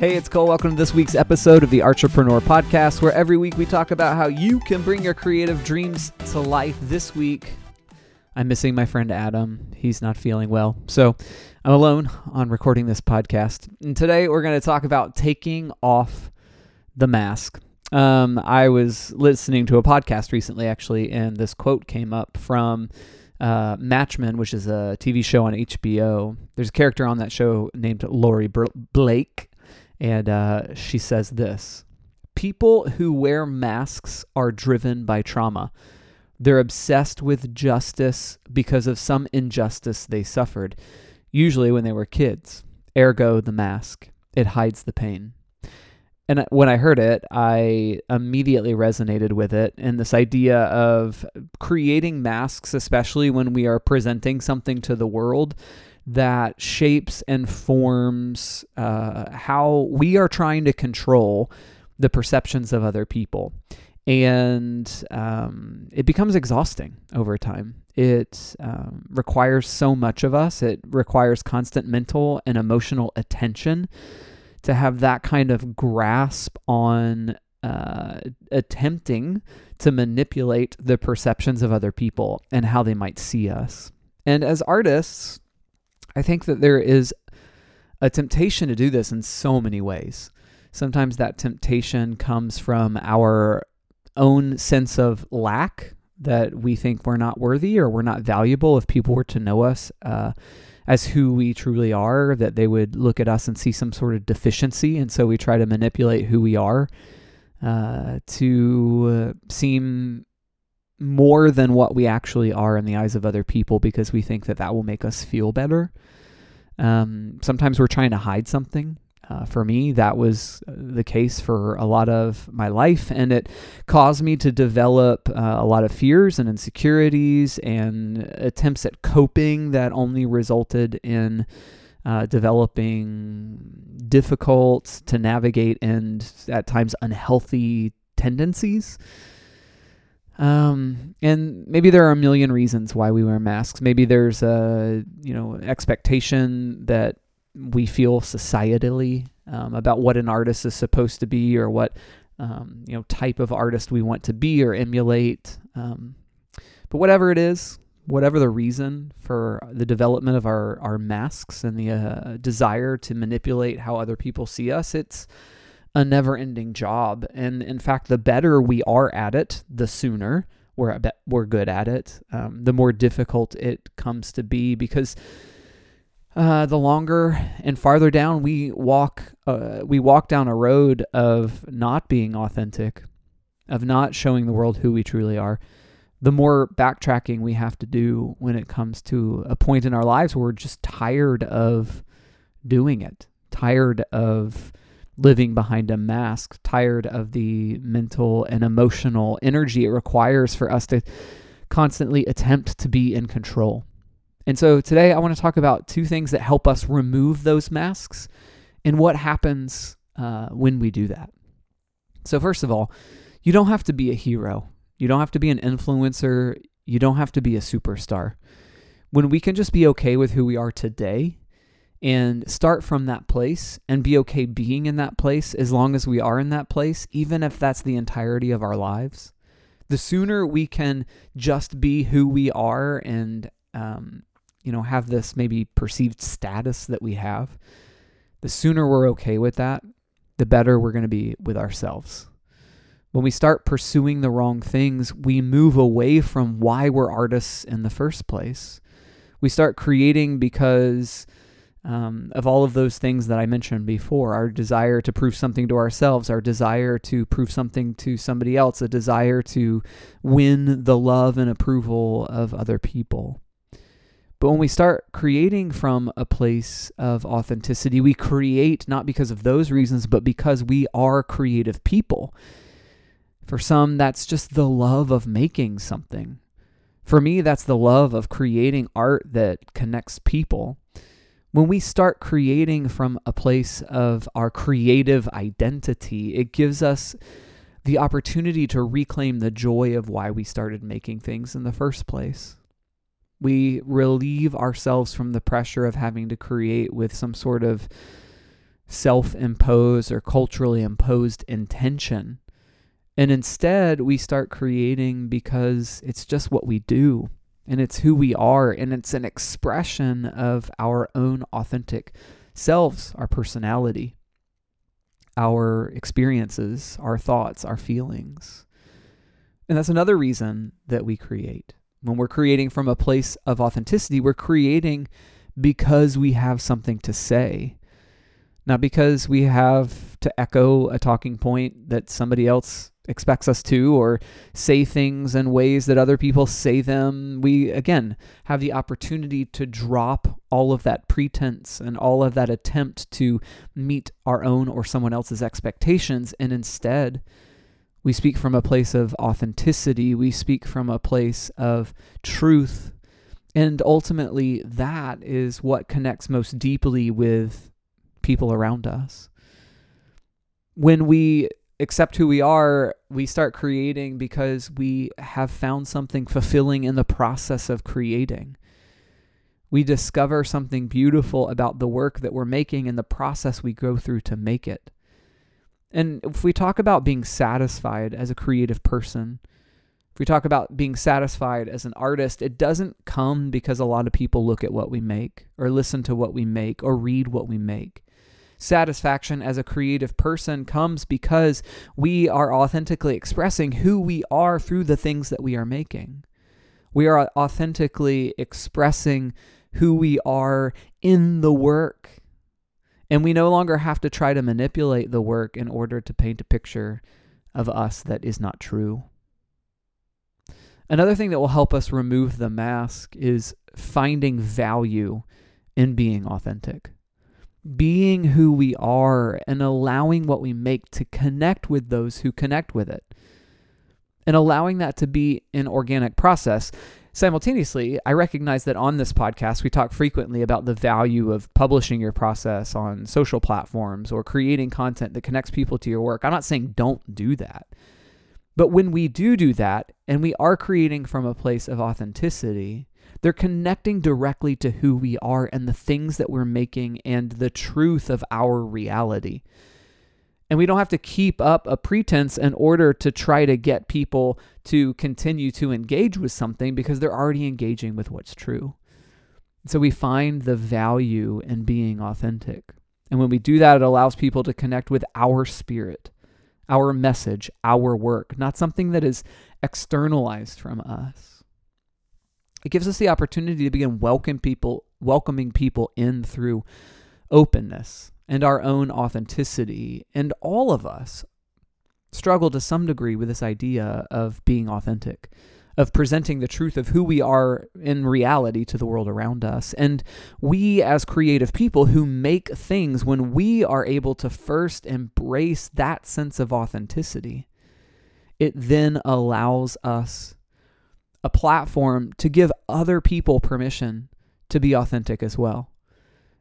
Hey, it's Cole. Welcome to this week's episode of the Artrepreneur Podcast, where every week we talk about how you can bring your creative dreams to life. This week, I'm missing my friend Adam. He's not feeling well, so I'm alone on recording this podcast. And today, we're going to talk about taking off the mask. I was listening to a podcast recently, actually, and this quote came up from Matchmen, which is a TV show on HBO. There's a character on that show named Laurie Br-Blake, and she says this: "People who wear masks are driven by trauma. They're obsessed with justice because of some injustice they suffered, usually when they were kids. Ergo, the mask. It hides the pain." And when I heard it, I immediately resonated with it, and this idea of creating masks, especially when we are presenting something to the world that shapes and forms how we are trying to control the perceptions of other people. And it becomes exhausting over time. It requires so much of us. It requires constant mental and emotional attention to have that kind of grasp on attempting to manipulate the perceptions of other people and how they might see us. And as artists, I think that there is a temptation to do this in so many ways. Sometimes that temptation comes from our own sense of lack, that we think we're not worthy or we're not valuable. If people were to know us as who we truly are, that they would look at us and see some sort of deficiency. And so we try to manipulate who we are to seem more than what we actually are in the eyes of other people, because we think that that will make us feel better. Sometimes we're trying to hide something. For me, that was the case for a lot of my life, and it caused me to develop a lot of fears and insecurities and attempts at coping that only resulted in developing difficult to navigate and at times unhealthy tendencies. And maybe there are a million reasons why we wear masks. Maybe there's a, expectation that we feel societally about what an artist is supposed to be, or what type of artist we want to be or emulate. But whatever it is, whatever the reason for the development of our masks and the desire to manipulate how other people see us, it's a never-ending job. And in fact, the better we are at it, the sooner we're good at it, the more difficult it comes to be, because the longer and farther down we walk down a road of not being authentic, of not showing the world who we truly are, the more backtracking we have to do when it comes to a point in our lives where we're just tired of doing it, tired of living behind a mask, tired of the mental and emotional energy it requires for us to constantly attempt to be in control. And so today I want to talk about two things that help us remove those masks and what happens when we do that. So first of all, you don't have to be a hero. You don't have to be an influencer. You don't have to be a superstar. When we can just be okay with who we are today and start from that place and be okay being in that place as long as we are in that place, even if that's the entirety of our lives, the sooner we can just be who we are and have this maybe perceived status that we have, the sooner we're okay with that, the better we're going to be with ourselves. When we start pursuing the wrong things, we move away from why we're artists in the first place. We start creating because of all of those things that I mentioned before: our desire to prove something to ourselves, our desire to prove something to somebody else, a desire to win the love and approval of other people. But when we start creating from a place of authenticity, we create not because of those reasons, but because we are creative people. For some, that's just the love of making something. For me, that's the love of creating art that connects people. When we start creating from a place of our creative identity, it gives us the opportunity to reclaim the joy of why we started making things in the first place. We relieve ourselves from the pressure of having to create with some sort of self-imposed or culturally imposed intention. And instead, we start creating because it's just what we do, and it's who we are, and it's an expression of our own authentic selves, our personality, our experiences, our thoughts, our feelings. And that's another reason that we create. When we're creating from a place of authenticity, we're creating because we have something to say, not because we have to echo a talking point that somebody else expects us to, or say things in ways that other people say them. We, again, have the opportunity to drop all of that pretense and all of that attempt to meet our own or someone else's expectations, and instead, we speak from a place of authenticity. We speak from a place of truth. And ultimately, that is what connects most deeply with people around us. When we accept who we are, we start creating because we have found something fulfilling in the process of creating. We discover something beautiful about the work that we're making and the process we go through to make it. And if we talk about being satisfied as a creative person, if we talk about being satisfied as an artist, it doesn't come because a lot of people look at what we make or listen to what we make or read what we make. Satisfaction as a creative person comes because we are authentically expressing who we are through the things that we are making. We are authentically expressing who we are in the work. And we no longer have to try to manipulate the work in order to paint a picture of us that is not true. Another thing that will help us remove the mask is finding value in being authentic. Being who we are and allowing what we make to connect with those who connect with it. And allowing that to be an organic process. Simultaneously, I recognize that on this podcast, we talk frequently about the value of publishing your process on social platforms or creating content that connects people to your work. I'm not saying don't do that. But when we do that, and we are creating from a place of authenticity, they're connecting directly to who we are and the things that we're making and the truth of our reality. And we don't have to keep up a pretense in order to try to get people to continue to engage with something because they're already engaging with what's true. So we find the value in being authentic. And when we do that, it allows people to connect with our spirit, our message, our work, not something that is externalized from us. It gives us the opportunity to begin welcoming people in through openness and our own authenticity. And all of us struggle to some degree with this idea of being authentic, of presenting the truth of who we are in reality to the world around us. And we as creative people who make things, when we are able to first embrace that sense of authenticity, it then allows us a platform to give other people permission to be authentic as well.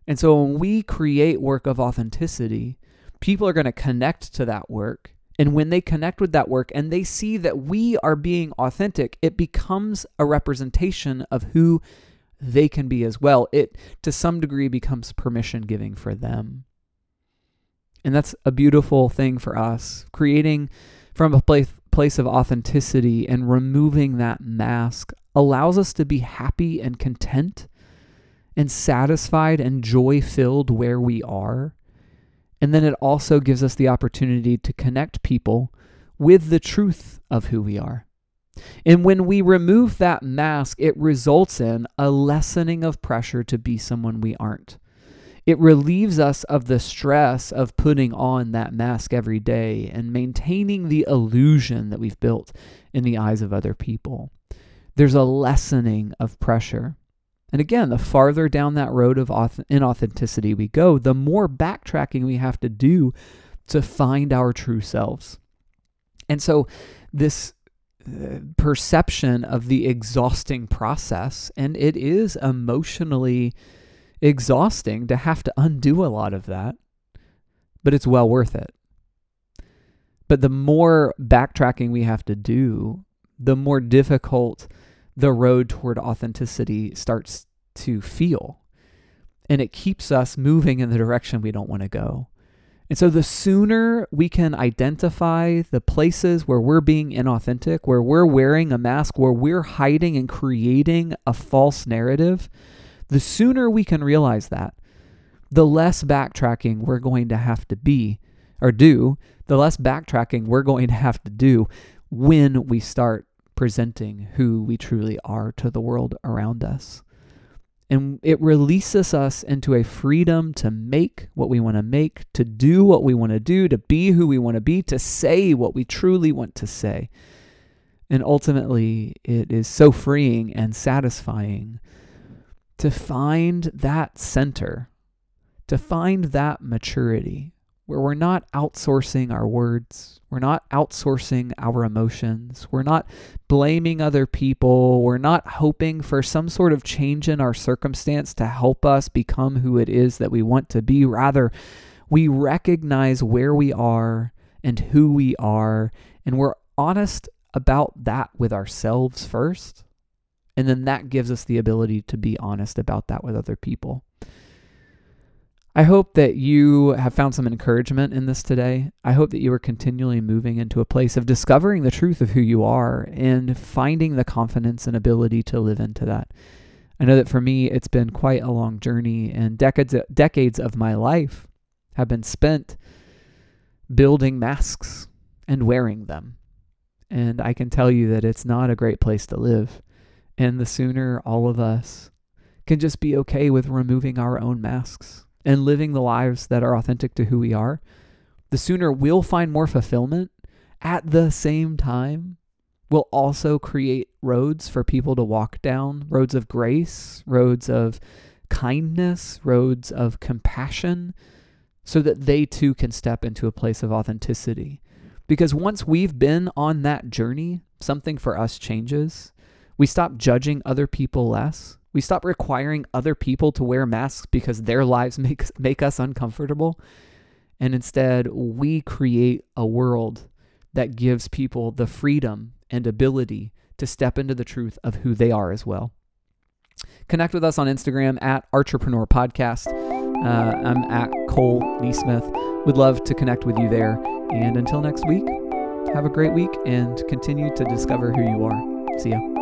And so when we create work of authenticity, people are going to connect to that work. And when they connect with that work and they see that we are being authentic, it becomes a representation of who they can be as well. It, to some degree, becomes permission giving for them. And that's a beautiful thing for us, creating from a place of authenticity and removing that mask allows us to be happy and content and satisfied and joy-filled where we are. And then it also gives us the opportunity to connect people with the truth of who we are. And when we remove that mask, it results in a lessening of pressure to be someone we aren't. It relieves us of the stress of putting on that mask every day and maintaining the illusion that we've built in the eyes of other people. There's a lessening of pressure. And again, the farther down that road of inauthenticity we go, the more backtracking we have to do to find our true selves. And so this perception of the exhausting process, and it is emotionally exhausting to have to undo a lot of that, but it's well worth it. But the more backtracking we have to do, the more difficult the road toward authenticity starts to feel. And it keeps us moving in the direction we don't want to go. And so the sooner we can identify the places where we're being inauthentic, where we're wearing a mask, where we're hiding and creating a false narrative, the sooner we can realize that, the less backtracking we're going to have to be or do, the less backtracking we're going to have to do when we start presenting who we truly are to the world around us. And it releases us into a freedom to make what we want to make, to do what we want to do, to be who we want to be, to say what we truly want to say. And ultimately, it is so freeing and satisfying to find that center, to find that maturity where we're not outsourcing our words, we're not outsourcing our emotions, we're not blaming other people, we're not hoping for some sort of change in our circumstance to help us become who it is that we want to be. Rather, we recognize where we are and who we are, and we're honest about that with ourselves first, and then that gives us the ability to be honest about that with other people. I hope that you have found some encouragement in this today. I hope that you are continually moving into a place of discovering the truth of who you are and finding the confidence and ability to live into that. I know that for me, it's been quite a long journey, and decades of my life have been spent building masks and wearing them. And I can tell you that it's not a great place to live. And the sooner all of us can just be okay with removing our own masks and living the lives that are authentic to who we are, the sooner we'll find more fulfillment. At the same time, we'll also create roads for people to walk down, roads of grace, roads of kindness, roads of compassion, so that they too can step into a place of authenticity. Because once we've been on that journey, something for us changes. We stop judging other people less. We stop requiring other people to wear masks because their lives make us uncomfortable. And instead, we create a world that gives people the freedom and ability to step into the truth of who they are as well. Connect with us on Instagram at Artrepreneur Podcast. I'm at Cole Neesmith. Would love to connect with you there. And until next week, have a great week and continue to discover who you are. See ya.